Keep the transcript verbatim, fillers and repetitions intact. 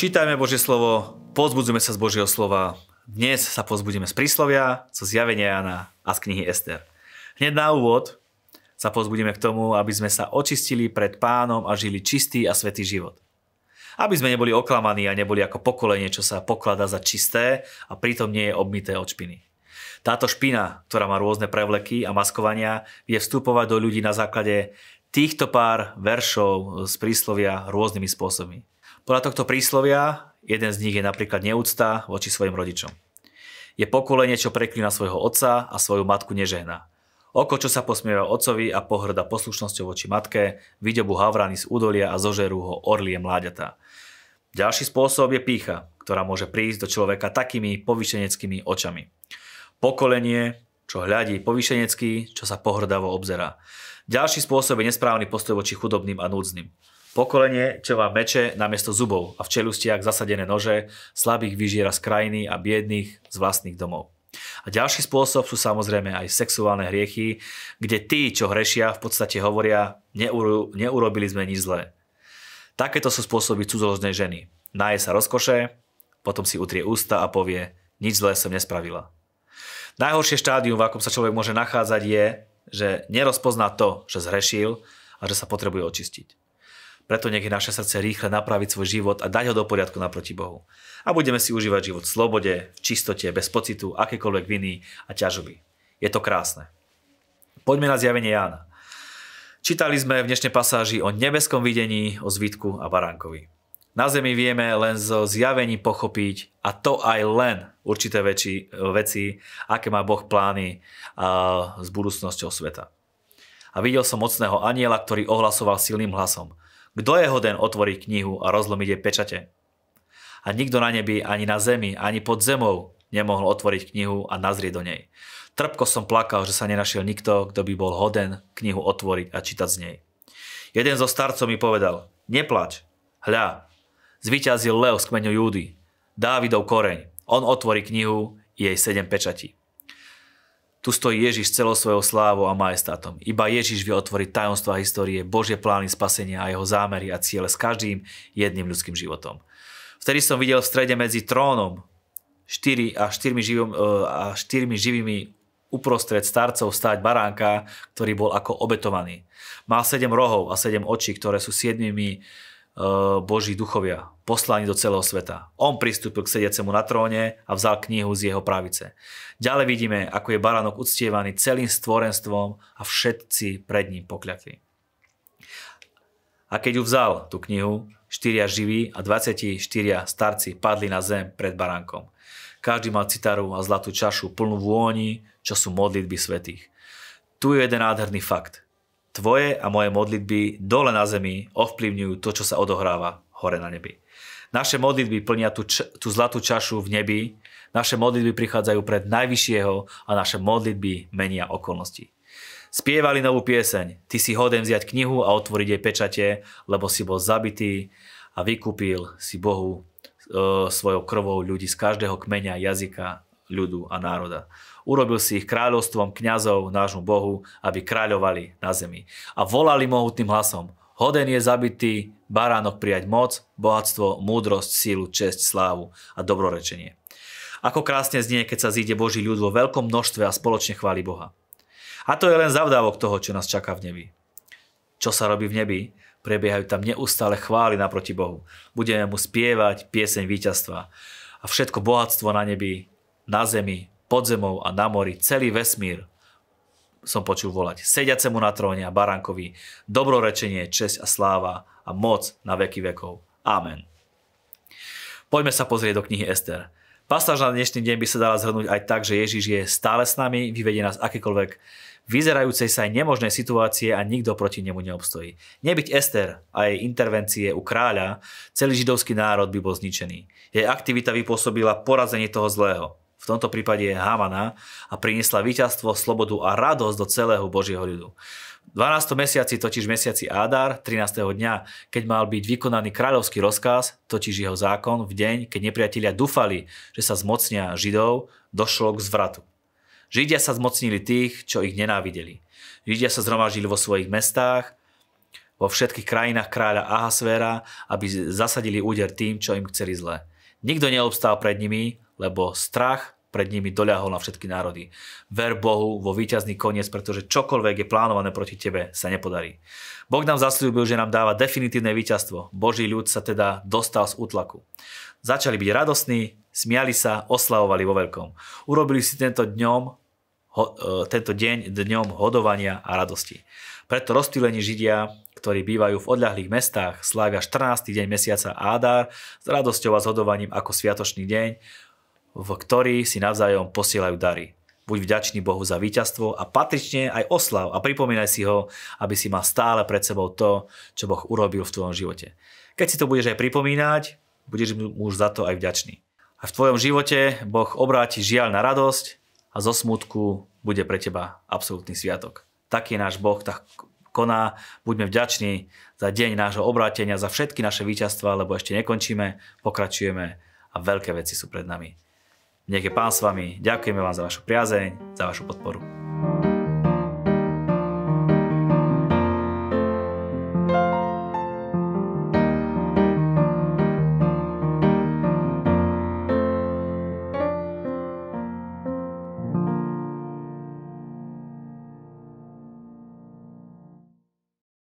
Čítajme Božie slovo, pozbudzujme sa z Božieho slova. Dnes sa pozbudíme z príslovia, zo zjavenia Jana a z knihy Ester. Hneď na úvod sa pozbudíme k tomu, aby sme sa očistili pred Pánom a žili čistý a svätý život. Aby sme neboli oklamaní a neboli ako pokolenie, čo sa pokladá za čisté a pritom nie je obmité od špiny. Táto špina, ktorá má rôzne prevleky a maskovania, vie vstupovať do ľudí na základe týchto pár veršov z príslovia rôznymi spôsobmi. Podľa tohto príslovia, jeden z nich je napríklad neúcta voči svojim rodičom. Je pokolenie, čo preklína svojho otca a svoju matku nežehná. Oko, čo sa posmieva otcovi a pohrda poslušnosťou voči matke, vyďobu havrány z údolia a zožerú ho orlie mláďatá. Ďalší spôsob je pýcha, ktorá môže prísť do človeka takými povýšeneckými očami. Pokolenie, čo hľadí povýšenecky, čo sa pohrdavo obzerá. Ďalší spôsob je nesprávny postoj voči chudobným a núdznym. Pokolenie, čo má meče namiesto zubov a v čelustiach zasadené nože, slabých vyžiera z krajiny a biedných z vlastných domov. A ďalší spôsob sú samozrejme aj sexuálne hriechy, kde tí, čo hrešia, v podstate hovoria, neuro, neurobili sme nič zlé. Takéto sú spôsoby cudzoložnej ženy. Náje sa rozkoše, potom si utrie ústa a povie, nič zlé som nespravila. Najhoršie štádium, v akom sa človek môže nachádzať, je, že nerozpozná to, že zhrešil a že sa potrebuje očistiť. Preto nech je naše srdce rýchle napraviť svoj život a dať ho do poriadku naproti Bohu. A budeme si užívať život v slobode, v čistote, bez pocitu, akékoľvek viny a ťažoby. Je to krásne. Poďme na zjavenie Jána. Čítali sme v dnešnej pasáži o nebeskom videní, o zvitku a baránkovi. Na zemi vieme len zo zjavení pochopiť, a to aj len určité väčší, veci, aké má Boh plány a, s budúcnosťou sveta. A videl som mocného anjela, ktorý ohlasoval silným hlasom. Kto je hoden otvoriť knihu a rozlomiť jej pečate? A nikto na nebi, ani na zemi, ani pod zemou nemohol otvoriť knihu a nazrieť do nej. Trpko som plakal, že sa nenašiel nikto, kto by bol hoden knihu otvoriť a čítať z nej. Jeden zo starcov mi povedal, neplač, hľa, zvíťazil lev z kmeňu Júdy, Dávidov koreň, on otvorí knihu i jej sedem pečatí. Tu stojí Ježiš celou svojou slávou a majestátom. Iba Ježiš vie otvoriť tajomstvá histórie, Božie plány spasenia a jeho zámery a ciele s každým jedným ľudským životom. Vtedy som videl v strede medzi trónom štyri a štyrmi živými, a štyrmi živými uprostred starcov stáť baránka, ktorý bol ako obetovaný. Mal sedem rohov a sedem očí, ktoré sú siedmimi Boží duchovia, poslaní do celého sveta. On pristúpil k sediacemu na tróne a vzal knihu z jeho pravice. Ďalej vidíme, ako je baránok uctievaný celým stvorenstvom a všetci pred ním pokľakli. A keď ju vzal, tú knihu, štyria živí a dvadsaťštyri starci padli na zem pred baránkom. Každý mal citaru a zlatú čašu plnú vôni, čo sú modlitby svätých. Tu je jeden nádherný fakt. Tvoje a moje modlitby dole na zemi ovplyvňujú to, čo sa odohráva hore na nebi. Naše modlitby plnia tú, č- tú zlatú čašu v nebi, naše modlitby prichádzajú pred najvyššieho a naše modlitby menia okolnosti. Spievali novú pieseň, ty si hoden vziať knihu a otvoriť jej pečate, lebo si bol zabitý a vykúpil si Bohu e, svojou krvou ľudí z každého kmeňa, jazyka, ľudu a národa. Urobil si ich kráľovstvom kňazov nášmu Bohu, aby kráľovali na zemi. A volali mohutným hlasom, hoden je zabitý baránok prijať moc, bohatstvo, múdrosť, sílu, česť, slávu a dobrorečenie. Ako krásne znie, keď sa zíde Boží ľud vo veľkom množstve a spoločne chváli Boha. A to je len zavdávok toho, čo nás čaká v nebi. Čo sa robí v nebi? Prebiehajú tam neustále chvály naproti Bohu. Budeme mu spievať pieseň víťazstva a všetko bohatstvo na nebi, na zemi, pod zemou a na mori, celý vesmír som počul volať. Sediacemu na tróne a baránkovi, dobrorečenie, česť a sláva a moc na veky vekov. Amen. Poďme sa pozrieť do knihy Ester. Pasáž na dnešný deň by sa dala zhrnúť aj tak, že Ježiš je stále s nami, vyvedie nás akékoľvek vyzerajúcej sa aj nemožnej situácie a nikto proti nemu neobstojí. Nebyť Ester a jej intervencie u kráľa, celý židovský národ by bol zničený. Jej aktivita vypôsobila porazenie toho zlého. V tomto prípade je Hamana a priniesla víťazstvo, slobodu a radosť do celého Božieho ľudu. V dvanástom mesiaci, totiž mesiaci Adar, trinásteho dňa, keď mal byť vykonaný kráľovský rozkaz, totiž jeho zákon, v deň, keď nepriatelia dúfali, že sa zmocnia Židov, došlo k zvratu. Židia sa zmocnili tých, čo ich nenávideli. Židia sa zhromaždili vo svojich mestách, vo všetkých krajinách kráľa Ahasvera, aby zasadili úder tým, čo im chceli zle. Nikto neobstál pred nimi, lebo strach pred nimi doľahol na všetky národy. Ver Bohu vo víťazný koniec, pretože čokoľvek je plánované proti tebe, sa nepodarí. Boh nám zasľúbil, že nám dáva definitívne víťazstvo. Boží ľud sa teda dostal z útlaku. Začali byť radosní, smiali sa, oslavovali vo veľkom. Urobili si tento dňom Ho, tento deň dňom hodovania a radosti. Preto rozptýlení Židia, ktorí bývajú v odľahlých mestách, slávia štrnásteho deň mesiaca Adar s radosťou a zhodovaním ako sviatočný deň, v ktorý si navzájom posielajú dary. Buď vďačný Bohu za víťazstvo a patrične aj oslav a pripomínaj si ho, aby si mal stále pred sebou to, čo Boh urobil v tvojom živote. Keď si to budeš aj pripomínať, budeš mu už za to aj vďačný. A v tvojom živote Boh obráti žiaľ na radosť a zo smutku bude pre teba absolútny sviatok. Taký je náš Boh, tak koná. Buďme vďační za deň nášho obrátenia, za všetky naše víťazstvá, lebo ešte nekončíme, pokračujeme a veľké veci sú pred nami. Nech je Pán s vami. Ďakujeme vám za vašu priazeň, za vašu podporu.